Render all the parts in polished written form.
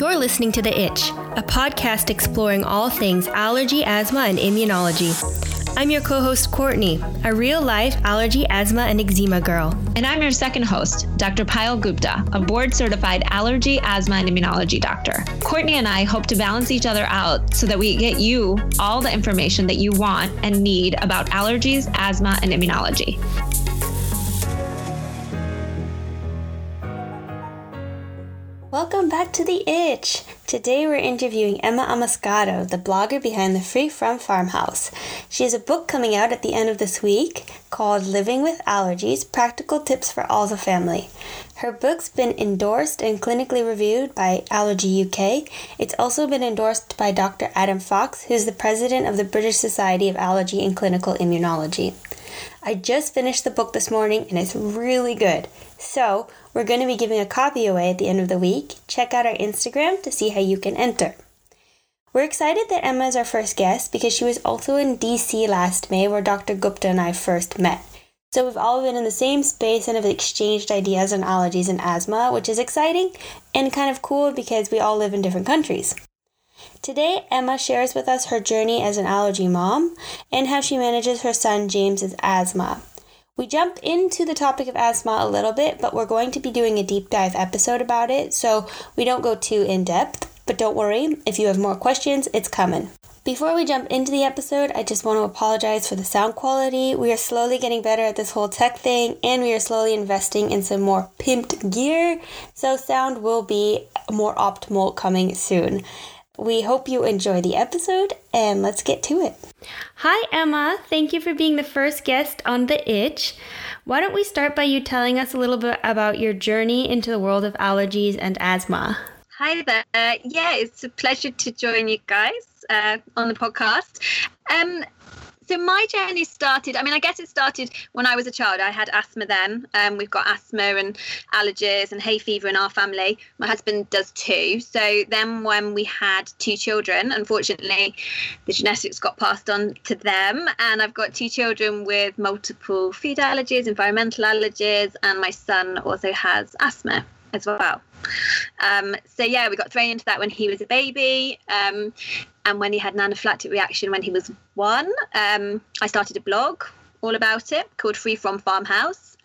You're listening to The Itch, a podcast exploring all things allergy, asthma, and immunology. I'm your co-host, Courtney, a real-life allergy, asthma, and eczema girl. And I'm your second host, Dr. Payal Gupta, a board-certified allergy, asthma, and immunology doctor. Courtney and I hope to balance each other out so that we get you all the information that you want and need about allergies, asthma, and immunology. Welcome back to The Itch. Today we're interviewing Emma Amoscato, the blogger behind The Free From Farmhouse. She has a book coming out at the end of this week called Living With Allergies, Practical Tips for All the Family. Her book's been endorsed and clinically reviewed by Allergy UK. It's also been endorsed by Dr. Adam Fox, who's the president of the British Society of Allergy and Clinical Immunology. I just finished the book this morning and it's really good. So we're going to be giving a copy away at the end of the week. Check out our Instagram to see how you can enter. We're excited that Emma is our first guest because she was also in DC last May where Dr. Gupta and I first met. So we've all been in the same space and have exchanged ideas on allergies and asthma, which is exciting and kind of cool because we all live in different countries. Today, Emma shares with us her journey as an allergy mom and how she manages her son James's asthma. We jump into the topic of asthma a little bit, but we're going to be doing a deep dive episode about it, so we don't go too in-depth. But don't worry, if you have more questions, it's coming. Before we jump into the episode, I just want to apologize for the sound quality. We are slowly getting better at this whole tech thing, and we are slowly investing in some more pimped gear, so sound will be more optimal coming soon. We hope you enjoy the episode, and let's get to it. Hi, Emma. Thank you for being the first guest on The Itch. Why don't we start by you telling us a little bit about your journey into the world of allergies and asthma? Hi there. It's a pleasure to join you guys on the podcast. So my journey started, it started when I was a child. I had asthma then. We've got asthma and allergies and hay fever in our family. My husband does too. So then when we had two children, unfortunately, the genetics got passed on to them. And I've got two children with multiple food allergies, environmental allergies, and my son also has asthma as well. We got thrown into that when he was a baby, and when he had an anaphylactic reaction when he was one, I started a blog all about it called Free From Farmhouse,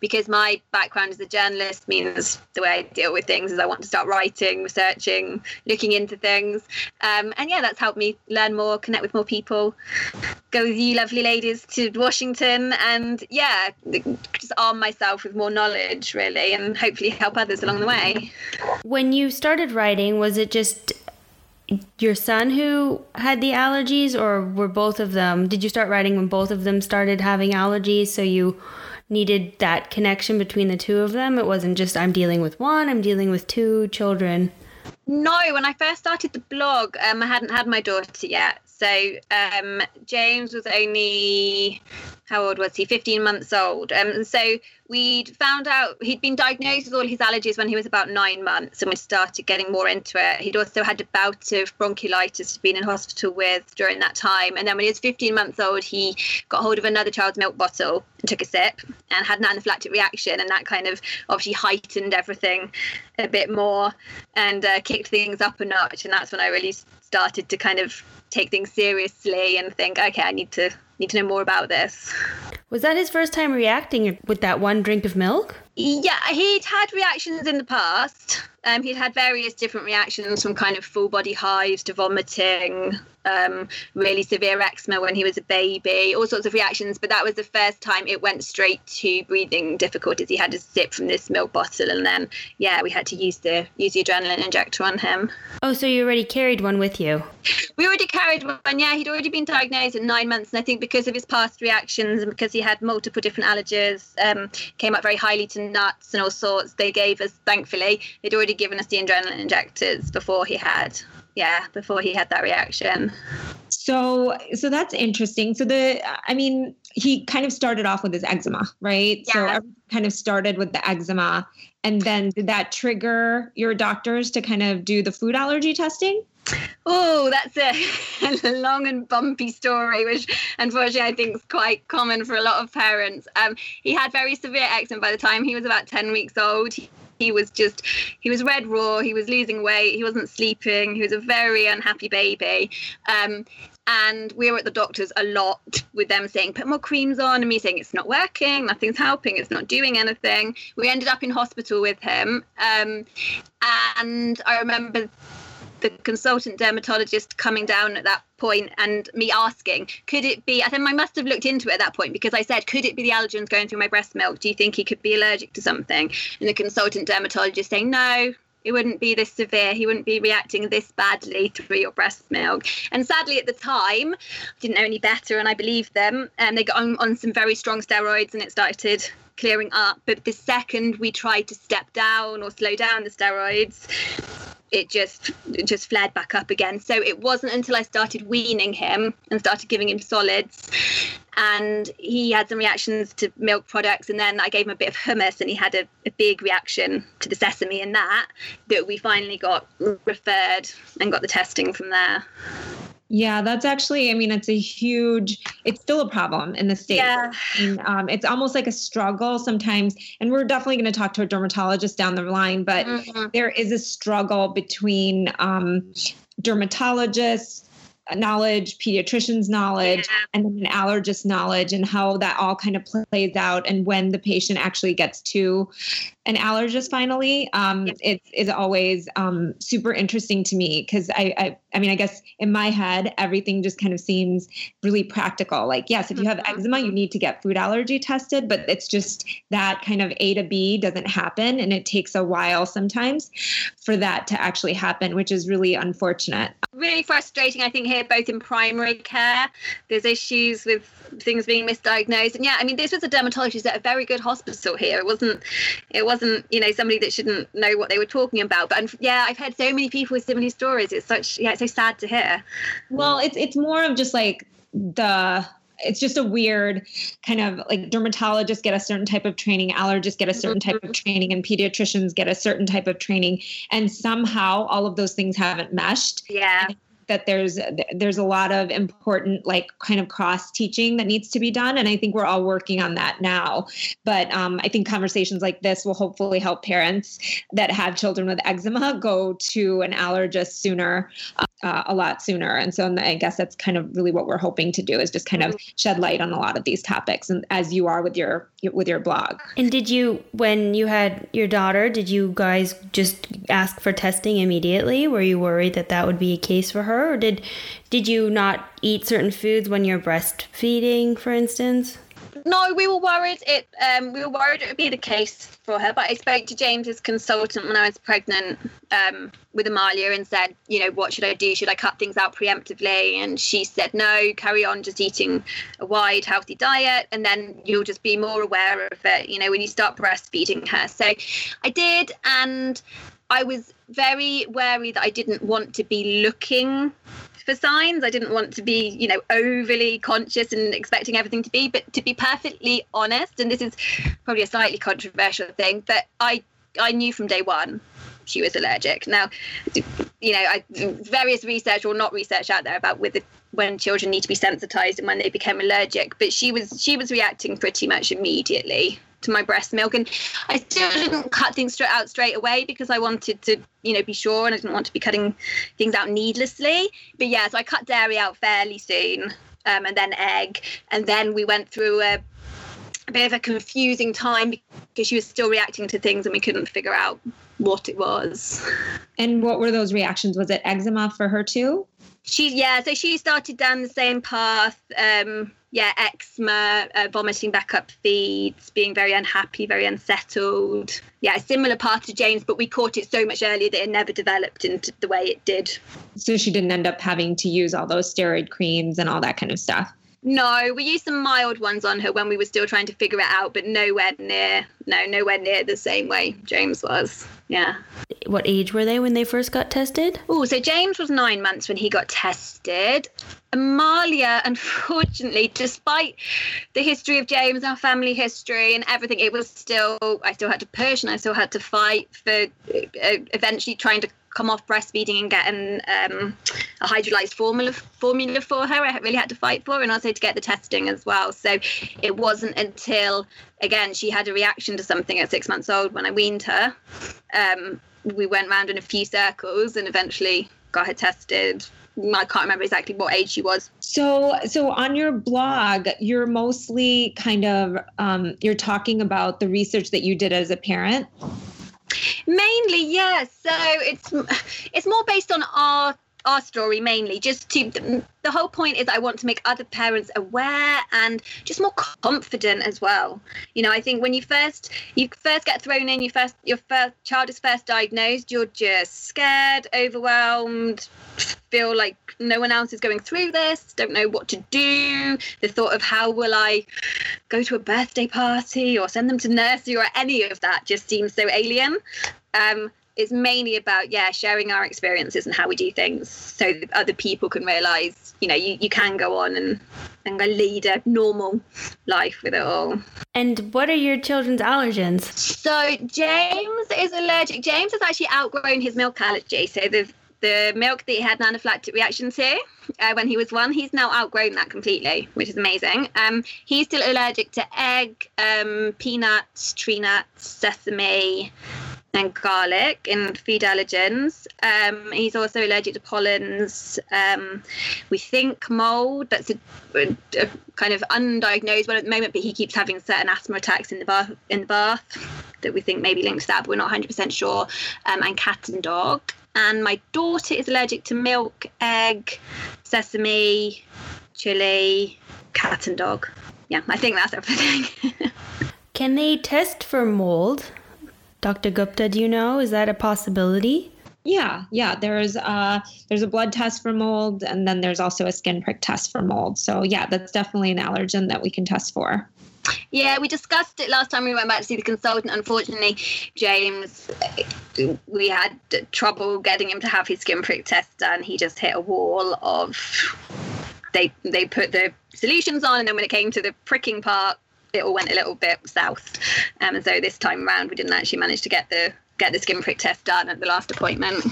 because my background as a journalist means the way I deal with things is I want to start writing, researching, looking into things, that's helped me learn more, connect with more people, go with you lovely ladies to Washington, and just arm myself with more knowledge really, and hopefully help others along the way. When you started writing, was it just your son who had the allergies, or were both of them? Did you start writing when both of them started having allergies, so you needed that connection between the two of them? It wasn't just I'm dealing with one, I'm dealing with two children. No, when I first started the blog, I hadn't had my daughter yet. So James was only, how old was he? 15 months old. And so we'd found out he'd been diagnosed with all his allergies when he was about 9 months, and we started getting more into it. He'd also had a bout of bronchiolitis, been in hospital with during that time. And then when he was 15 months old, he got hold of another child's milk bottle and took a sip and had an anaphylactic reaction. And that kind of obviously heightened everything a bit more and kicked things up a notch. And that's when I really started to kind of take things seriously and think, okay, I need to know more about this. Was that his first time reacting with that one drink of milk? Yeah, he'd had reactions in the past. He'd had various different reactions, from kind of full body hives to vomiting, really severe eczema when he was a baby, all sorts of reactions. But that was the first time it went straight to breathing difficulties. He had to sip from this milk bottle, and then, we had to use the adrenaline injector on him. Oh, so you already carried one with you? We already carried one, yeah. He'd already been diagnosed at 9 months, and I think because of his past reactions and because he had multiple different allergies, came up very highly to nuts and all sorts, they gave us, thankfully, they'd already given us the adrenaline injectors before he had that reaction. So that's interesting. So he kind of started off with his eczema, right? Yeah. So everything kind of started with the eczema. And then did that trigger your doctors to kind of do the food allergy testing? Oh, that's a long and bumpy story, which unfortunately I think is quite common for a lot of parents. He had very severe eczema by the time he was about 10 weeks old. He He was red raw, he was losing weight, he wasn't sleeping, he was a very unhappy baby. And we were at the doctors a lot with them saying, put more creams on, and me saying, it's not working, nothing's helping, it's not doing anything. We ended up in hospital with him. And I remember the consultant dermatologist coming down at that point and me asking, could it be, I think I must have looked into it at that point, because I said, could it be the allergens going through my breast milk? Do you think he could be allergic to something? And the consultant dermatologist saying, no, it wouldn't be this severe. He wouldn't be reacting this badly through your breast milk. And sadly, at the time, I didn't know any better, and I believed them. And they got on some very strong steroids, and it started clearing up. But the second we tried to step down or slow down the steroids, it just flared back up again. So it wasn't until I started weaning him and started giving him solids, and he had some reactions to milk products, and then I gave him a bit of hummus and he had a big reaction to the sesame and that we finally got referred and got the testing from there. Yeah, that's actually, I mean, it's still a problem in the States. Yeah. And, it's almost like a struggle sometimes. And we're definitely going to talk to a dermatologist down the line, but mm-hmm. there is a struggle between dermatologists' knowledge, pediatricians' knowledge, yeah. and then an allergist knowledge, and how that all kind of plays out. And when the patient actually gets to an allergist finally, it is always super interesting to me, because I mean, I guess in my head, everything just kind of seems really practical. Like, yes, if you have eczema, you need to get food allergy tested, but it's just that kind of A to B doesn't happen. And it takes a while sometimes for that to actually happen, which is really unfortunate. Really frustrating, I think, here, both in primary care, there's issues with things being misdiagnosed. And yeah, I mean, this was a dermatologist at a very good hospital here. It wasn't, you know, somebody that shouldn't know what they were talking about. But yeah, I've heard so many people with so many stories. It's so sad to hear. Well, it's more of just like it's just a weird kind of like dermatologists get a certain type of training, allergists get a certain type of training, and pediatricians get a certain type of training. And somehow all of those things haven't meshed. Yeah. That there's a lot of important, like, kind of cross teaching that needs to be done. And I think we're all working on that now. But I think conversations like this will hopefully help parents that have children with eczema go to an allergist sooner, a lot sooner. And so I guess that's kind of really what we're hoping to do, is just kind of shed light on a lot of these topics, and as you are with your blog. And did you, when you had your daughter, did you guys just ask for testing immediately? Were you worried that that would be a case for her? Or did you not eat certain foods when you're breastfeeding, for instance? No, we were worried it would be the case for her. But I spoke to James, his consultant, when I was pregnant with Amalia, and said, you know, what should I do? Should I cut things out preemptively? And she said, no, carry on just eating a wide, healthy diet, and then you'll just be more aware of it, you know, when you start breastfeeding her. So I did, and I was very wary that I didn't want to be looking for signs. I didn't want to be, you know, overly conscious and expecting everything to be, but to be perfectly honest, and this is probably a slightly controversial thing, but I knew from day one she was allergic. Now, you know, various research or not research out there about when children need to be sensitized and when they become allergic, but she was reacting pretty much immediately to my breast milk. And I still didn't cut things out straight away, because I wanted to, you know, be sure, and I didn't want to be cutting things out needlessly. But yeah, so I cut dairy out fairly soon, and then egg, and then we went through a bit of a confusing time, because she was still reacting to things and we couldn't figure out what it was. And what were those reactions? Was it eczema for her too? So she started down the same path. Eczema, vomiting back up feeds, being very unhappy, very unsettled. Yeah, a similar path to James, but we caught it so much earlier that it never developed into the way it did. So she didn't end up having to use all those steroid creams and all that kind of stuff? No, we used some mild ones on her when we were still trying to figure it out, but nowhere near the same way James was. Yeah. What age were they when they first got tested? Oh, so James was 9 months when he got tested. Amalia, unfortunately, despite the history of James, our family history and everything, I still had to push and I still had to fight for eventually trying to come off breastfeeding and get a hydrolyzed formula for her. I really had to fight for, and also to get the testing as well. So it wasn't until, again, she had a reaction to something at 6 months old when I weaned her. We went round in a few circles and eventually got her tested. I can't remember exactly what age she was. So on your blog, you're mostly kind of, you're talking about the research that you did as a parent? Mainly, yes. Yeah. So it's more based on our story mainly. Just to, the whole point is I want to make other parents aware and just more confident as well. You know, I think when you first get thrown in, your first child is first diagnosed, you're just scared, overwhelmed, feel like no one else is going through this, don't know what to do. The thought of how will I go to a birthday party or send them to nursery or any of that just seems so alien. It's mainly about, sharing our experiences and how we do things so that other people can realise, you know, you can go on and lead a normal life with it all. And what are your children's allergens? So James is allergic. James has actually outgrown his milk allergy. So the milk that he had an anaphylactic reaction to when he was one, he's now outgrown that completely, which is amazing. He's still allergic to egg, peanuts, tree nuts, sesame, and garlic and food allergens. He's also allergic to pollens. We think mold. That's a kind of undiagnosed one at the moment, but he keeps having certain asthma attacks in the bath that we think maybe links to that, but we're not 100% sure. And cat and dog. And my daughter is allergic to milk, egg, sesame, chili, cat and dog. Yeah, I think that's everything. Can they test for mold? Dr. Gupta, do you know, is that a possibility? Yeah. There's a blood test for mold, and then there's also a skin prick test for mold. So yeah, that's definitely an allergen that we can test for. Yeah, we discussed it last time we went back to see the consultant. Unfortunately, James, we had trouble getting him to have his skin prick test done. He just hit a wall of, they put the solutions on, and then when it came to the pricking part, it all went a little bit south, and so this time around we didn't actually manage to get the skin prick test done at the last appointment.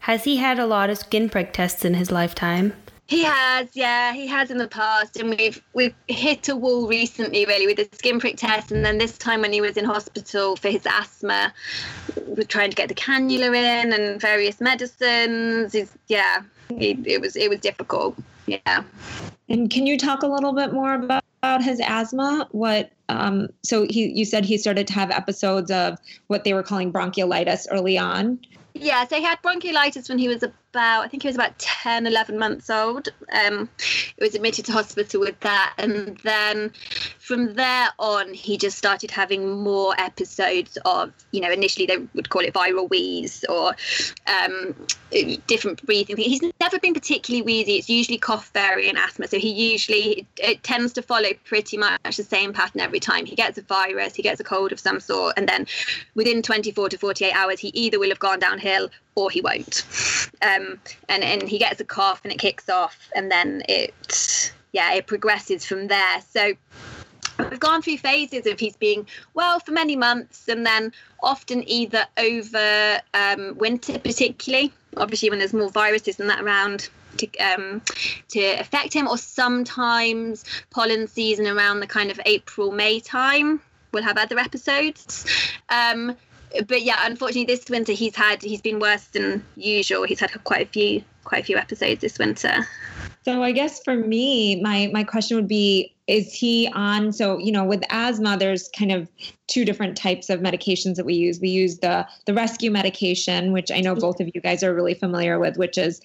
Has he had a lot of skin prick tests in his lifetime? He has in the past, and we've hit a wall recently really with the skin prick test, and then this time when he was in hospital for his asthma, we're trying to get the cannula in and various medicines. It was difficult. Yeah. And can you talk a little bit more about his asthma? What? So you said he started to have episodes of what they were calling bronchiolitis early on. Yeah. So he had bronchiolitis when he was about 10, 11 months old. He was admitted to hospital with that. And then from there on, he just started having more episodes of, you know, initially they would call it viral wheeze or different breathing things. He's never been particularly wheezy. It's usually cough, variant asthma. So he usually, it tends to follow pretty much the same pattern every time. He gets a virus, he gets a cold of some sort. And then within 24 to 48 hours, he either will have gone downhill or he won't. And he gets a cough and it kicks off, and then it progresses from there. So we've gone through phases of he's being well for many months, and then often either over winter, particularly, obviously when there's more viruses and that around to affect him, or sometimes pollen season around the kind of April, May time, we'll have other episodes. But yeah, unfortunately, this winter he's been worse than usual. He's had quite a few episodes this winter. So I guess for me, my question would be, is he on, so, you know, with asthma, there's kind of two different types of medications that we use. We use the rescue medication, which I know both of you guys are really familiar with, which is,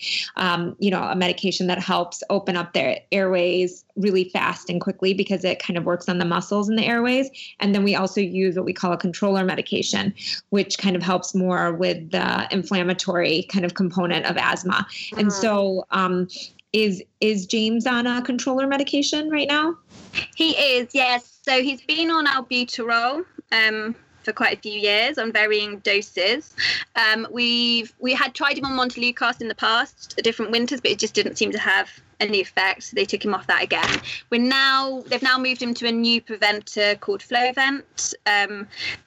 you know, a medication that helps open up their airways really fast and quickly because it kind of works on the muscles in the airways. And then we also use what we call a controller medication, which kind of helps more with the inflammatory kind of component of asthma. Mm-hmm. And so, Is James on a controller medication right now? He is, yes. So he's been on albuterol, for quite a few years on varying doses. We had tried him on Montelukast in the past, different winters, but it just didn't seem to have any effect. So they took him off that again. They've now moved him to a new preventer called Flovent,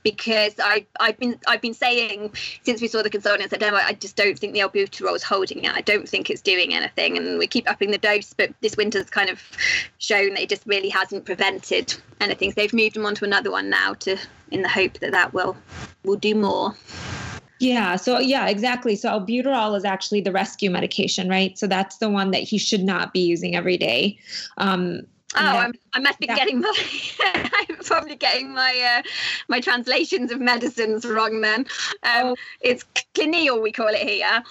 because I've been saying since we saw the consultant in September, I just don't think the albuterol is holding it. I don't think it's doing anything, and we keep upping the dose, but this winter's kind of shown that it just really hasn't prevented anything. So they've moved him on to another one now, to in the hope that that will do more. Yeah. So yeah, exactly. So albuterol is actually the rescue medication, right? So that's the one that he should not be using every day. I'm probably getting my translations of medicines wrong then. It's Clenil, we call it here.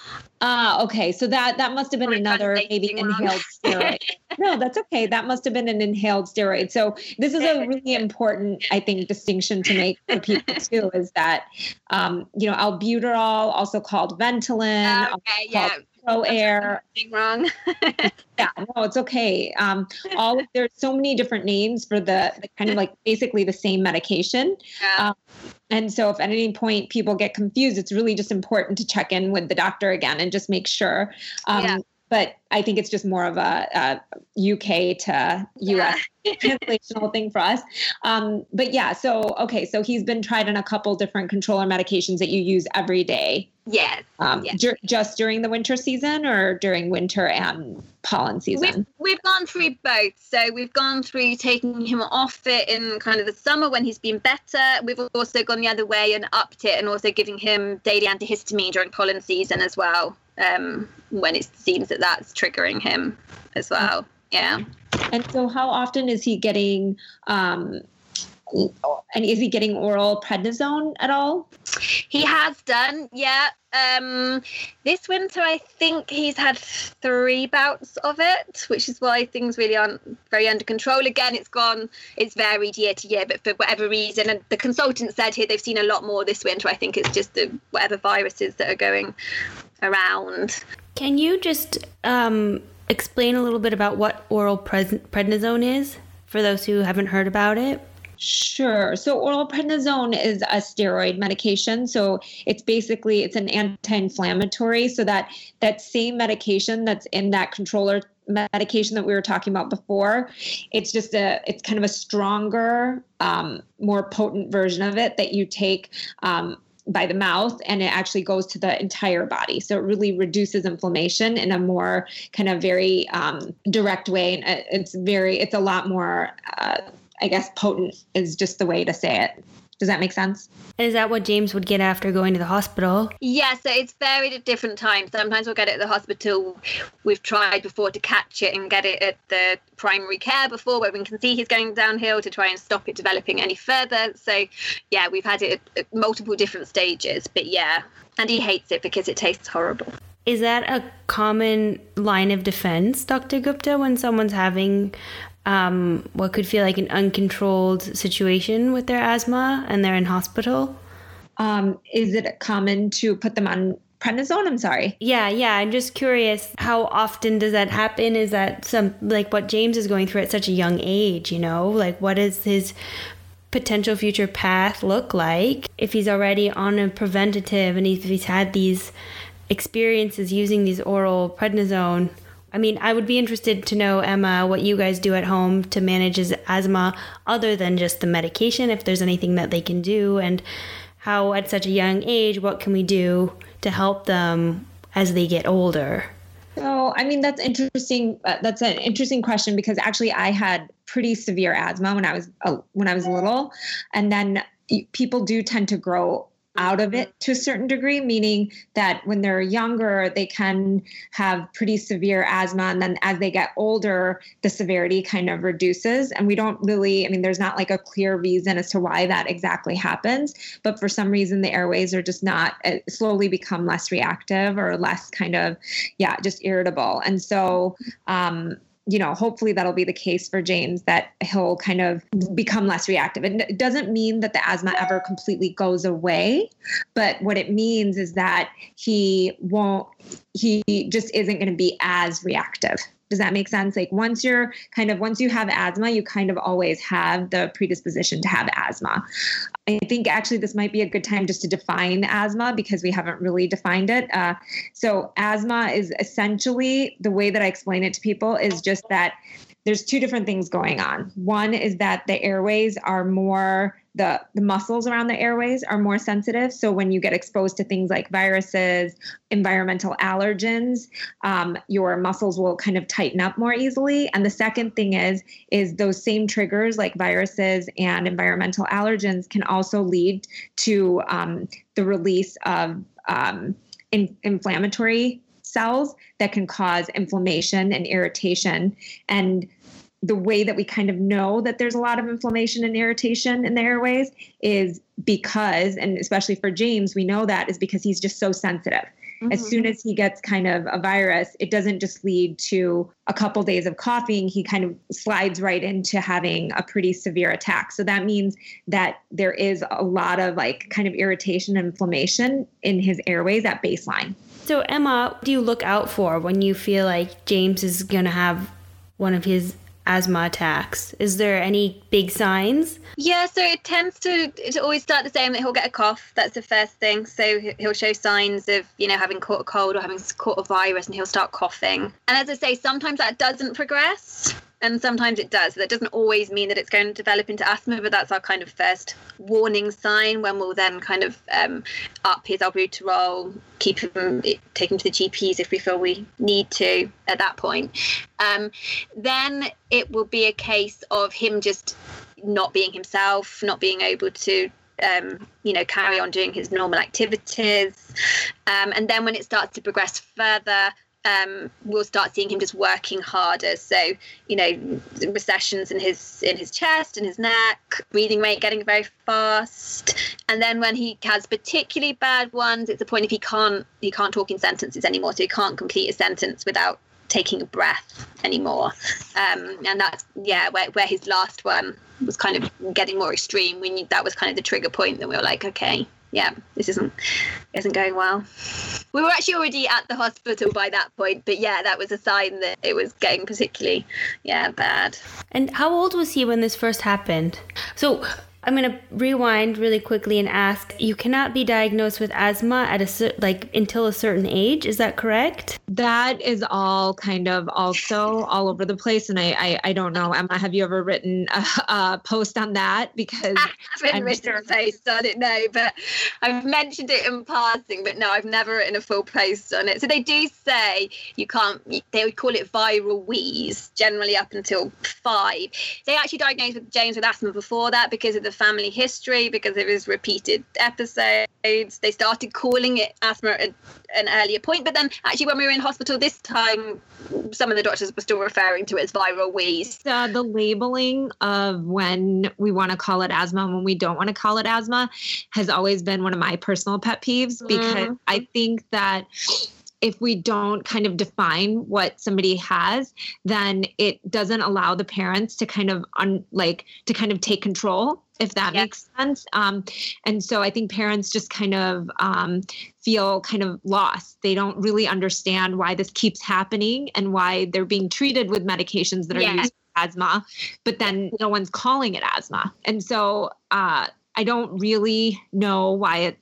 Okay. So that must have been another maybe inhaled steroid. No, that's okay. That must have been an inhaled steroid. So this is a really important, I think, distinction to make for people too, is that, albuterol, also called Ventolin, Pro-air. Wrong. Yeah, no, it's okay. There's so many different names for the kind of like basically the same medication. Yeah. And so if at any point people get confused, it's really just important to check in with the doctor again and just make sure. But I think it's just more of a UK to US translational thing for us. So he's been tried on a couple different controller medications that you use every day. Yes. Just during the winter season or during winter and pollen season? We've gone through both. So we've gone through taking him off it in kind of the summer when he's been better. We've also gone the other way and upped it and also giving him daily antihistamine during pollen season as well. When it seems that's triggering him as well. Yeah. And so how often is he getting, and is he getting oral prednisone at all? He has done, yeah. This winter, I think he's had 3 bouts of it, which is why things really aren't very under control. Again, it's varied year to year, but for whatever reason, and the consultant said here they've seen a lot more this winter. I think it's just the whatever viruses that are going around. Can you just explain a little bit about what oral prednisone is for those who haven't heard about it? Sure. So oral prednisone is a steroid medication. So it's basically, it's an anti-inflammatory. So that same medication that's in that controller medication that we were talking about before, it's just it's kind of a stronger, more potent version of it that you take, by the mouth, and it actually goes to the entire body. So it really reduces inflammation in a more kind of very direct way. And it's a lot more, potent is just the way to say it. Does that make sense? Is that what James would get after going to the hospital? Yeah, so it's varied at different times. Sometimes we'll get it at the hospital. We've tried before to catch it and get it at the primary care before, where we can see he's going downhill, to try and stop it developing any further. So, yeah, we've had it at multiple different stages. But, yeah, and he hates it because it tastes horrible. Is that a common line of defense, Dr. Gupta, when someone's having what could feel like an uncontrolled situation with their asthma and they're in hospital? Is it common to put them on prednisone? I'm sorry. Yeah. I'm just curious, how often does that happen? Is that like what James is going through at such a young age, like what is his potential future path look like if he's already on a preventative and if he's had these experiences using these oral prednisone? I mean, I would be interested to know, Emma, what you guys do at home to manage his asthma other than just the medication, if there's anything that they can do, and how at such a young age, what can we do to help them as they get older? So, I mean, that's interesting. That's an interesting question, because actually I had pretty severe asthma when I was little. And then people do tend to grow out of it to a certain degree, meaning that when they're younger, they can have pretty severe asthma. And then as they get older, the severity kind of reduces. And we don't really, there's not like a clear reason as to why that exactly happens. But for some reason, the airways are just not slowly become less reactive or less kind of, just irritable. And so, hopefully that'll be the case for James, that he'll kind of become less reactive. And it doesn't mean that the asthma ever completely goes away, but what it means is that he just isn't going to be as reactive. Does that make sense? Like once you have asthma, you kind of always have the predisposition to have asthma. I think actually this might be a good time just to define asthma because we haven't really defined it. So asthma is essentially, the way that I explain it to people is just that there's two different things going on. One is that the airways are more, the muscles around the airways are more sensitive. So when you get exposed to things like viruses, environmental allergens, your muscles will kind of tighten up more easily. And the second thing is those same triggers like viruses and environmental allergens can also lead to the release of inflammatory cells that can cause inflammation and irritation. And the way that we kind of know that there's a lot of inflammation and irritation in the airways is because, and especially for James, we know that is because he's just so sensitive. Mm-hmm. As soon as he gets kind of a virus, it doesn't just lead to a couple days of coughing. He kind of slides right into having a pretty severe attack. So that means that there is a lot of like kind of irritation and inflammation in his airways at baseline. So Emma, what do you look out for when you feel like James is going to have one of his asthma attacks? Is there any big signs? Yeah, so it tends to always start the same, that he'll get a cough. That's the first thing. So he'll show signs of, having caught a cold or having caught a virus, and he'll start coughing. And as I say, sometimes that doesn't progress and sometimes it does. That doesn't always mean that it's going to develop into asthma, but that's our kind of first warning sign, when we'll then kind of up his albuterol, take him to the GPs if we feel we need to at that point. Then it will be a case of him just not being himself, not being able to carry on doing his normal activities. And then when it starts to progress further, we'll start seeing him just working harder. So, recessions in his chest and his neck, breathing rate getting very fast. And then when he has particularly bad ones, it's the point if he can't talk in sentences anymore. So he can't complete a sentence without taking a breath anymore. And that's where his last one was kind of getting more extreme. We knew that was kind of the trigger point that we were like, okay, yeah, this isn't going well. We were actually already at the hospital by that point, but yeah, that was a sign that it was getting particularly, bad. And how old was he when this first happened? So I'm going to rewind really quickly and ask, you cannot be diagnosed with asthma at until a certain age. Is that correct? That is all kind of also all over the place. And I don't know, Emma, have you ever written a post on that? Because I haven't written a post on it, no, but I've mentioned it in passing, but no, I've never written a full post on it. So they do say they would call it viral wheeze, generally up until 5. They actually diagnosed James with asthma before that because of the family history, because of his repeated episodes. They started calling it asthma at an earlier point, but then actually when we were in hospital this time, some of the doctors were still referring to it as viral wheeze. The labeling of when we want to call it asthma and when we don't want to call it asthma has always been one of my personal pet peeves, because I think that if we don't kind of define what somebody has, then it doesn't allow the parents to kind of take control, if that makes sense. And so I think parents just kind of feel kind of lost. They don't really understand why this keeps happening and why they're being treated with medications that are used for asthma, but then no one's calling it asthma. And so, I don't really know why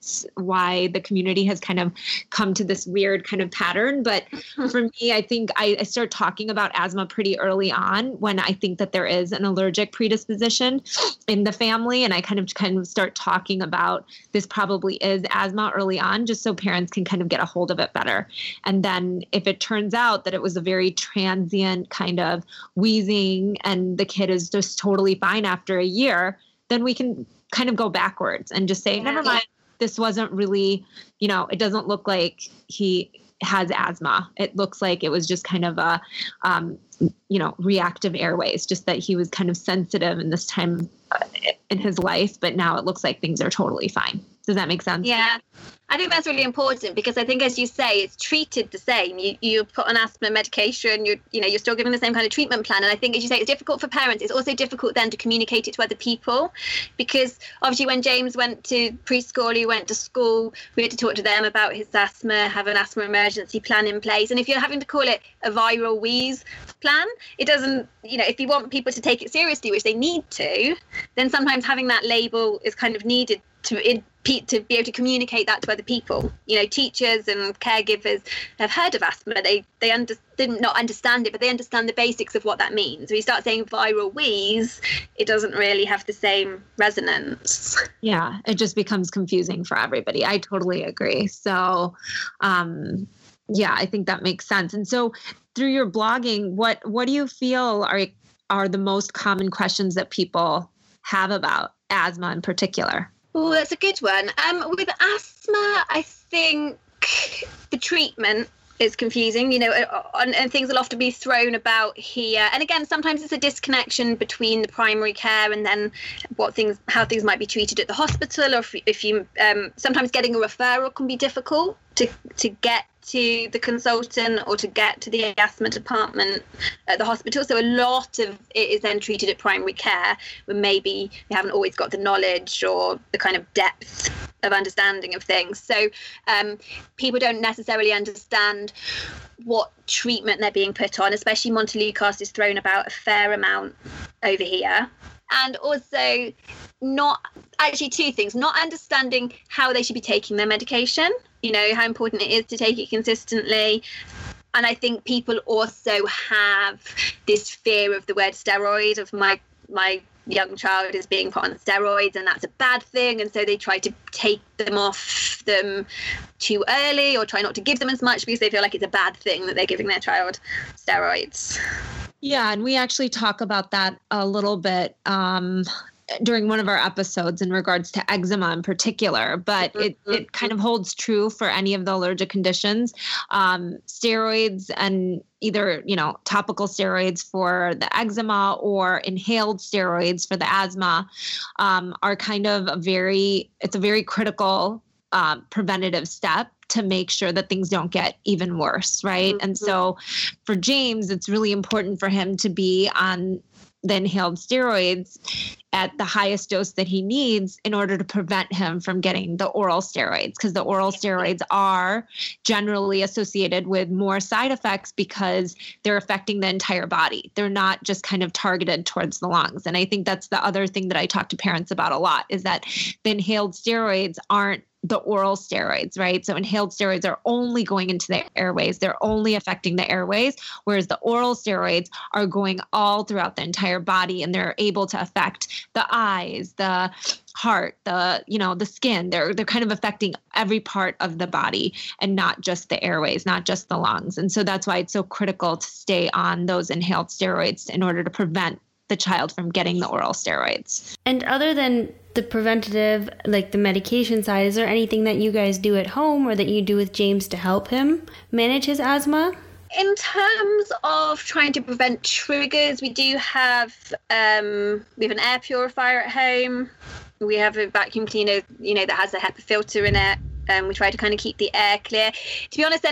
the community has kind of come to this weird kind of pattern. But for me, I think I start talking about asthma pretty early on when I think that there is an allergic predisposition in the family. And I kind of start talking about this probably is asthma early on, just so parents can kind of get a hold of it better. And then if it turns out that it was a very transient kind of wheezing and the kid is just totally fine after a year, then we can kind of go backwards and just say, never mind, this wasn't really, it doesn't look like he has asthma. It looks like it was just kind of a, reactive airways, just that he was kind of sensitive in this time in his life, but now it looks like things are totally fine. Does that make sense? Yeah. I think that's really important because I think, as you say, it's treated the same. You put on asthma medication, you're still giving the same kind of treatment plan. And I think, as you say, it's difficult for parents. It's also difficult then to communicate it to other people because obviously when James went to preschool, he went to school, we had to talk to them about his asthma, have an asthma emergency plan in place. And if you're having to call it a viral wheeze plan, it doesn't, if you want people to take it seriously, which they need to, then sometimes having that label is kind of needed to be able to communicate that to other people. Teachers and caregivers have heard of asthma. They did not understand it, but they understand the basics of what that means. When you start saying viral wheeze, it doesn't really have the same resonance. Yeah, it just becomes confusing for everybody. I totally agree. So, yeah, I think that makes sense. And so through your blogging, what do you feel are the most common questions that people have about asthma in particular? Oh, that's a good one. With asthma, I think the treatment is confusing, and things will often be thrown about here. And again, sometimes it's a disconnection between the primary care and then how things might be treated at the hospital. Or if you sometimes getting a referral can be difficult to get to the consultant or to get to the asthma department at the hospital. So a lot of it is then treated at primary care where maybe they haven't always got the knowledge or the kind of depth of understanding of things. So people don't necessarily understand what treatment they're being put on, especially Montelukast is thrown about a fair amount over here. And also two things, not understanding how they should be taking their medication, how important it is to take it consistently. And I think people also have this fear of the word steroid, of my young child is being put on steroids and that's a bad thing. And so they try to take them off them too early or try not to give them as much because they feel like it's a bad thing that they're giving their child steroids. Yeah, and we actually talk about that a little bit during one of our episodes in regards to eczema in particular, but it kind of holds true for any of the allergic conditions. Steroids and either, topical steroids for the eczema or inhaled steroids for the asthma are kind of it's a very critical preventative step to make sure that things don't get even worse, right? Mm-hmm. And so for James, it's really important for him to be on the inhaled steroids at the highest dose that he needs in order to prevent him from getting the oral steroids, because the oral steroids are generally associated with more side effects because they're affecting the entire body. They're not just kind of targeted towards the lungs. And I think that's the other thing that I talk to parents about a lot is that the inhaled steroids aren't the oral steroids, right? So inhaled steroids are only going into the airways. They're only affecting the airways, whereas the oral steroids are going all throughout the entire body and they're able to affect the eyes, the heart, the skin. They're kind of affecting every part of the body and not just the airways, not just the lungs. And so that's why it's so critical to stay on those inhaled steroids in order to prevent the child from getting the oral steroids. And other than the preventative, like the medication side, is there anything that you guys do at home or that you do with James to help him manage his asthma? In terms of trying to prevent triggers, we do have an air purifier at home. We have a vacuum cleaner, that has a HEPA filter in it. We try to kind of keep the air clear. To be honest,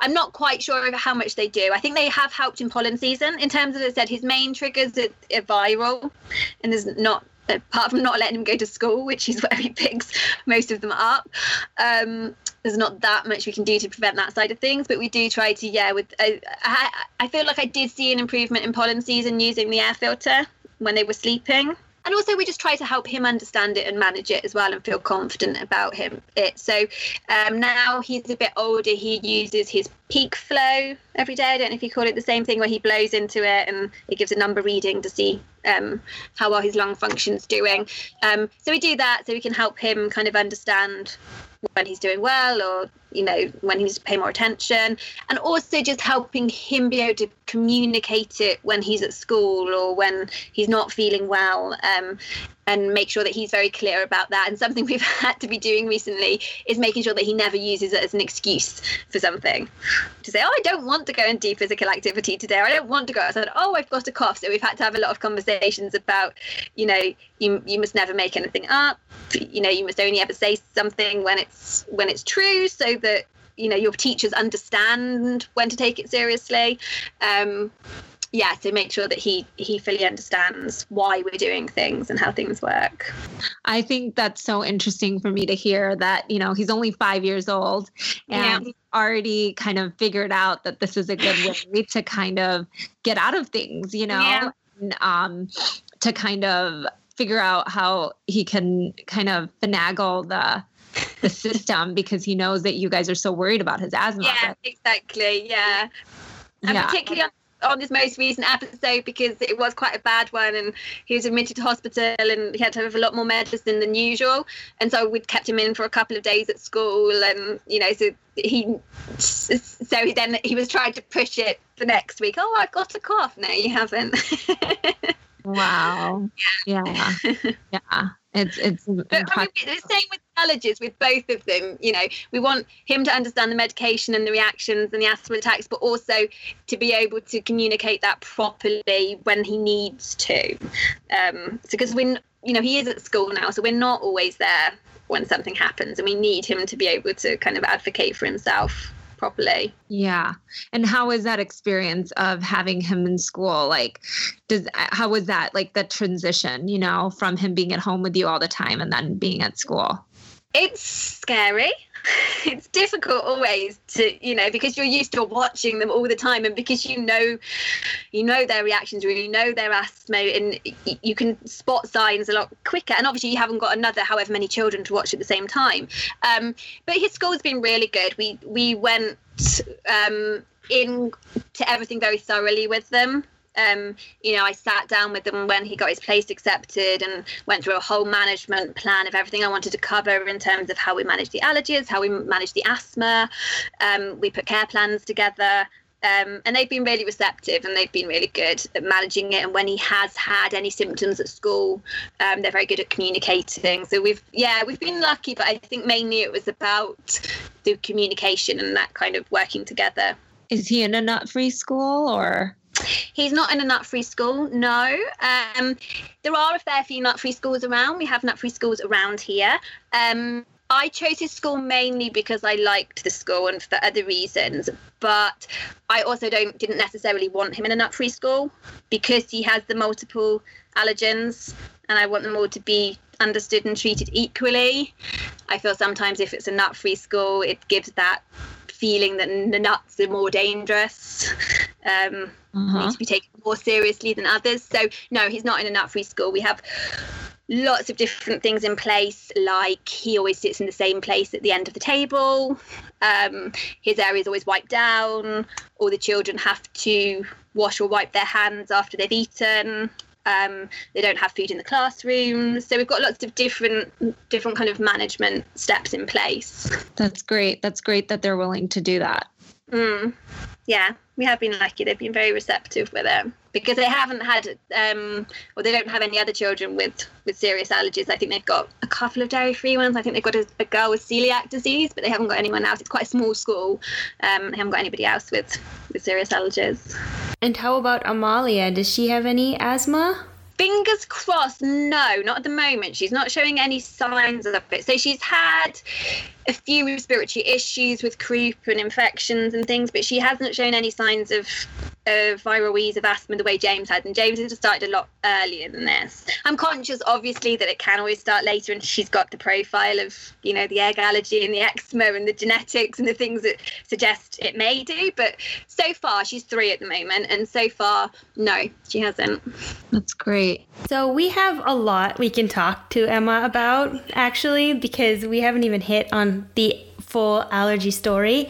I'm not quite sure over how much they do. I think they have helped in pollen season. In terms of, as I said, his main triggers are viral, and there's not, apart from not letting him go to school, which is where he picks most of them up, there's not that much we can do to prevent that side of things. But we do try to, I feel like I did see an improvement in pollen season using the air filter when they were sleeping. And also we just try to help him understand it and manage it as well and feel confident about it. So now he's a bit older, he uses his peak flow every day. I don't know if you call it the same thing, where he blows into it and it gives a number reading to see how well his lung function's doing. So we do that so we can help him kind of understand when he's doing well or, when he needs to pay more attention. And also just helping him be able to communicate it when he's at school or when he's not feeling well. and make sure that he's very clear about that. And something we've had to be doing recently is making sure that he never uses it as an excuse for something, to say, oh, I don't want to go and do physical activity today, or I don't want to go outside, oh, I've got a cough. So we've had to have a lot of conversations about, you know, you must never make anything up, you know, you must only ever say something when it's true, so that, you know, your teachers understand when to take it seriously. Yeah, so make sure that he fully understands why we're doing things and how things work. I think that's so interesting for me to hear that, you know, he's only 5 years old and yeah. already kind of figured out that this is a good way to kind of get out of things, you know, yeah. and, to kind of figure out how he can kind of finagle the system, because he knows that you guys are so worried about his asthma. Yeah, exactly. Yeah. And yeah. particularly on his most recent episode, because it was quite a bad one, and he was admitted to hospital and he had to have a lot more medicine than usual, and so we'd kept him in for a couple of days at school, and you know, so then he was trying to push it the next week. Oh, I've got a cough. No, you haven't. Wow. Yeah. Yeah. It's but, I mean, the same with allergies, with both of them. You know, we want him to understand the medication and the reactions and the asthma attacks, but also to be able to communicate that properly when he needs to. So because when, you know, he is at school now, so we're not always there when something happens, and we need him to be able to kind of advocate for himself properly. Yeah. And how is that experience of having him in school? Like, how was that, like, the transition, you know, from him being at home with you all the time and then being at school? It's scary. It's difficult always to, you know, because you're used to watching them all the time, and because you know their reactions, or you know their asthma, and you can spot signs a lot quicker. And obviously you haven't got another however many children to watch at the same time. But his school's been really good. We went into everything very thoroughly with them. You know, I sat down with them when he got his place accepted and went through a whole management plan of everything I wanted to cover in terms of how we manage the allergies, how we manage the asthma. We put care plans together, and they've been really receptive, and they've been really good at managing it. And when he has had any symptoms at school, they're very good at communicating. So we've been lucky, but I think mainly it was about the communication and that kind of working together. Is he in a nut-free school, or...? He's not in a nut-free school, no. There are a fair few nut-free schools around. We have nut-free schools around here. I chose his school mainly because I liked the school and for other reasons, but I also didn't necessarily want him in a nut-free school, because he has the multiple allergens, and I want them all to be understood and treated equally. I feel sometimes if it's a nut-free school, it gives that feeling that the nuts are more dangerous, need to be taken more seriously than others. So no, he's not in a nut-free school. We have lots of different things in place, like he always sits in the same place at the end of the table, his area is always wiped down, all the children have to wash or wipe their hands after they've eaten. They don't have food in the classroom. So we've got lots of different kind of management steps in place. That's great. That's great that they're willing to do that. Yeah, we have been lucky. They've been very receptive with it, because they haven't had, or they don't have any other children with serious allergies. I think they've got a couple of dairy-free ones. I think they've got a girl with celiac disease, but they haven't got anyone else. It's quite a small school. They haven't got anybody else with serious allergies. And how about Amalia? Does she have any asthma? Fingers crossed, no, not at the moment. She's not showing any signs of it. So she's had a few respiratory issues with croup and infections and things, but she hasn't shown any signs of viral wheeze, of asthma, the way James had. And James has started a lot earlier than this. I'm conscious, obviously, that it can always start later, and she's got the profile of, you know, the egg allergy and the eczema and the genetics and the things that suggest it may do. But so far, she's 3 at the moment, and so far, no, she hasn't. That's great. So we have a lot we can talk to Emma about, actually, because we haven't even hit on the full allergy story.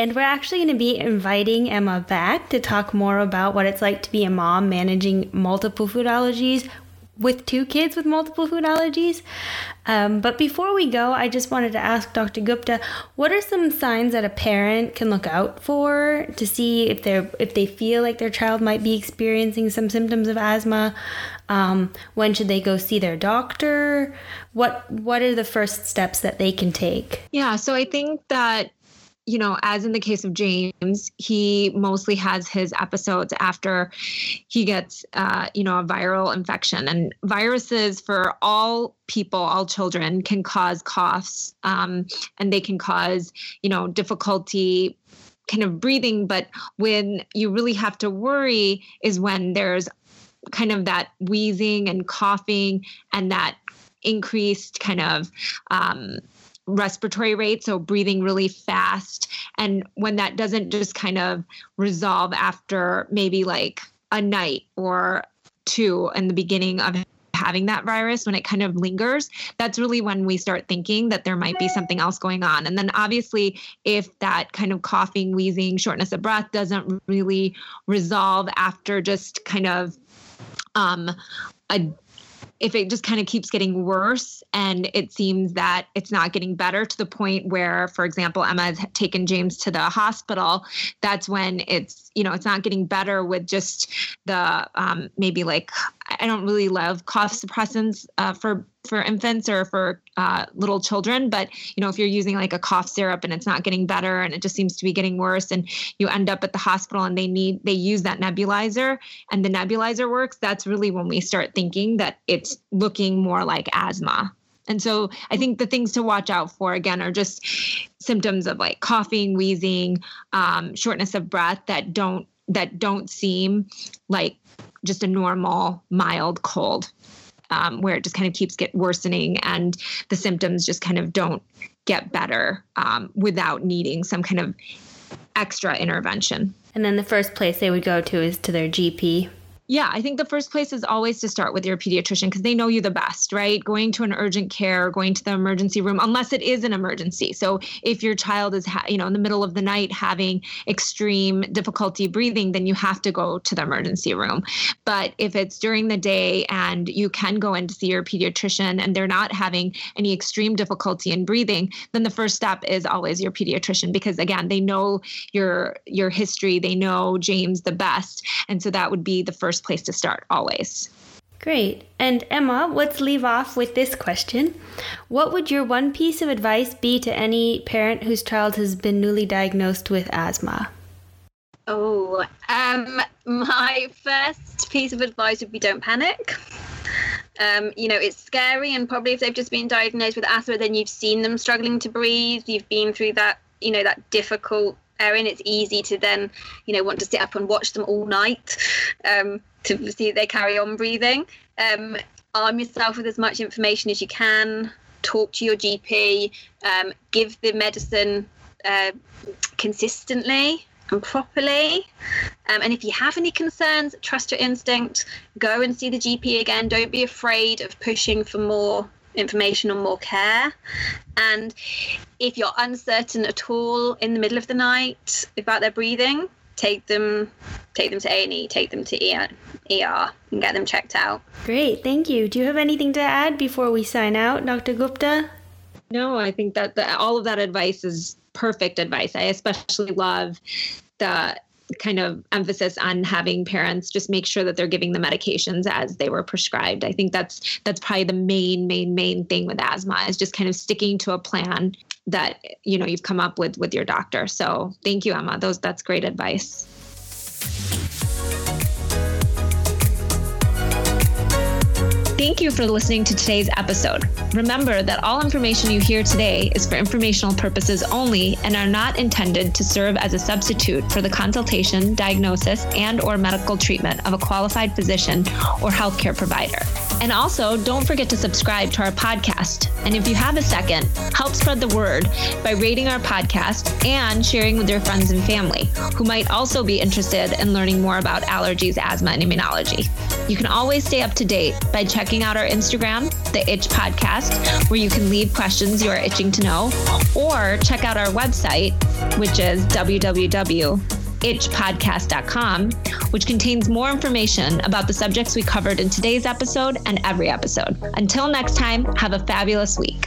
And we're actually going to be inviting Emma back to talk more about what it's like to be a mom managing multiple food allergies with two kids with multiple food allergies. But before we go, I just wanted to ask Dr. Gupta, what are some signs that a parent can look out for to see if they feel like their child might be experiencing some symptoms of asthma? When should they go see their doctor? What are the first steps that they can take? Yeah, so I think that, you know, as in the case of James, he mostly has his episodes after he gets, a viral infection. And viruses for all people, all children, can cause coughs, and they can cause, difficulty kind of breathing. But when you really have to worry is when there's kind of that wheezing and coughing and that increased kind of respiratory rate, so breathing really fast. And when that doesn't just kind of resolve after maybe like a night or two in the beginning of having that virus, when it kind of lingers, that's really when we start thinking that there might be something else going on. And then obviously, if that kind of coughing, wheezing, shortness of breath doesn't really resolve after just kind of if it just kind of keeps getting worse and it seems that it's not getting better to the point where, for example, Emma has taken James to the hospital, that's when it's, it's not getting better with just the maybe like, I don't really love cough suppressants for infants or for little children. But, if you're using like a cough syrup and it's not getting better and it just seems to be getting worse and you end up at the hospital and they use that nebulizer and the nebulizer works, that's really when we start thinking that it's looking more like asthma. And so I think the things to watch out for, again, are just symptoms of like coughing, wheezing, shortness of breath that don't seem like just a normal mild cold, where it just kind of keeps worsening and the symptoms just kind of don't get better without needing some kind of extra intervention. And then the first place they would go to is to their GP. Yeah, I think the first place is always to start with your pediatrician because they know you the best, right? Going to an urgent care or going to the emergency room, unless it is an emergency. So if your child is, in the middle of the night having extreme difficulty breathing, then you have to go to the emergency room. But if it's during the day and you can go in to see your pediatrician and they're not having any extreme difficulty in breathing, then the first step is always your pediatrician because, again, they know your history. They know James the best. And so that would be the first place to start always. Great. And Emma, let's leave off with this question. What would your one piece of advice be to any parent whose child has been newly diagnosed with asthma? My first piece of advice would be don't panic. It's scary, and probably if they've just been diagnosed with asthma, then you've seen them struggling to breathe. You've been through that, that difficult area, and it's easy to then, want to sit up and watch them all night to see they carry on breathing. Arm yourself with as much information as you can. Talk to your GP. Give the medicine consistently and properly. And if you have any concerns, trust your instinct. Go and see the GP again. Don't be afraid of pushing for more information on more care. And if you're uncertain at all in the middle of the night about their breathing, take them to A&E, take them to ER and get them checked out. Great, thank you. Do you have anything to add before we sign out, Dr. Gupta? No, I think that all of that advice is perfect advice. I especially love the kind of emphasis on having parents just make sure that they're giving the medications as they were prescribed. I think that's probably the main thing with asthma, is just kind of sticking to a plan that, you've come up with your doctor. So thank you, Emma. That's great advice. Thank you for listening to today's episode. Remember that all information you hear today is for informational purposes only and are not intended to serve as a substitute for the consultation, diagnosis, and/or medical treatment of a qualified physician or healthcare provider. And also, don't forget to subscribe to our podcast. And if you have a second, help spread the word by rating our podcast and sharing with your friends and family who might also be interested in learning more about allergies, asthma, and immunology. You can always stay up to date by checking out our Instagram, The Itch Podcast, where you can leave questions you are itching to know, or check out our website, which is www.theichpodcast.com. itchpodcast.com, which contains more information about the subjects we covered in today's episode and every episode. Until next time, have a fabulous week.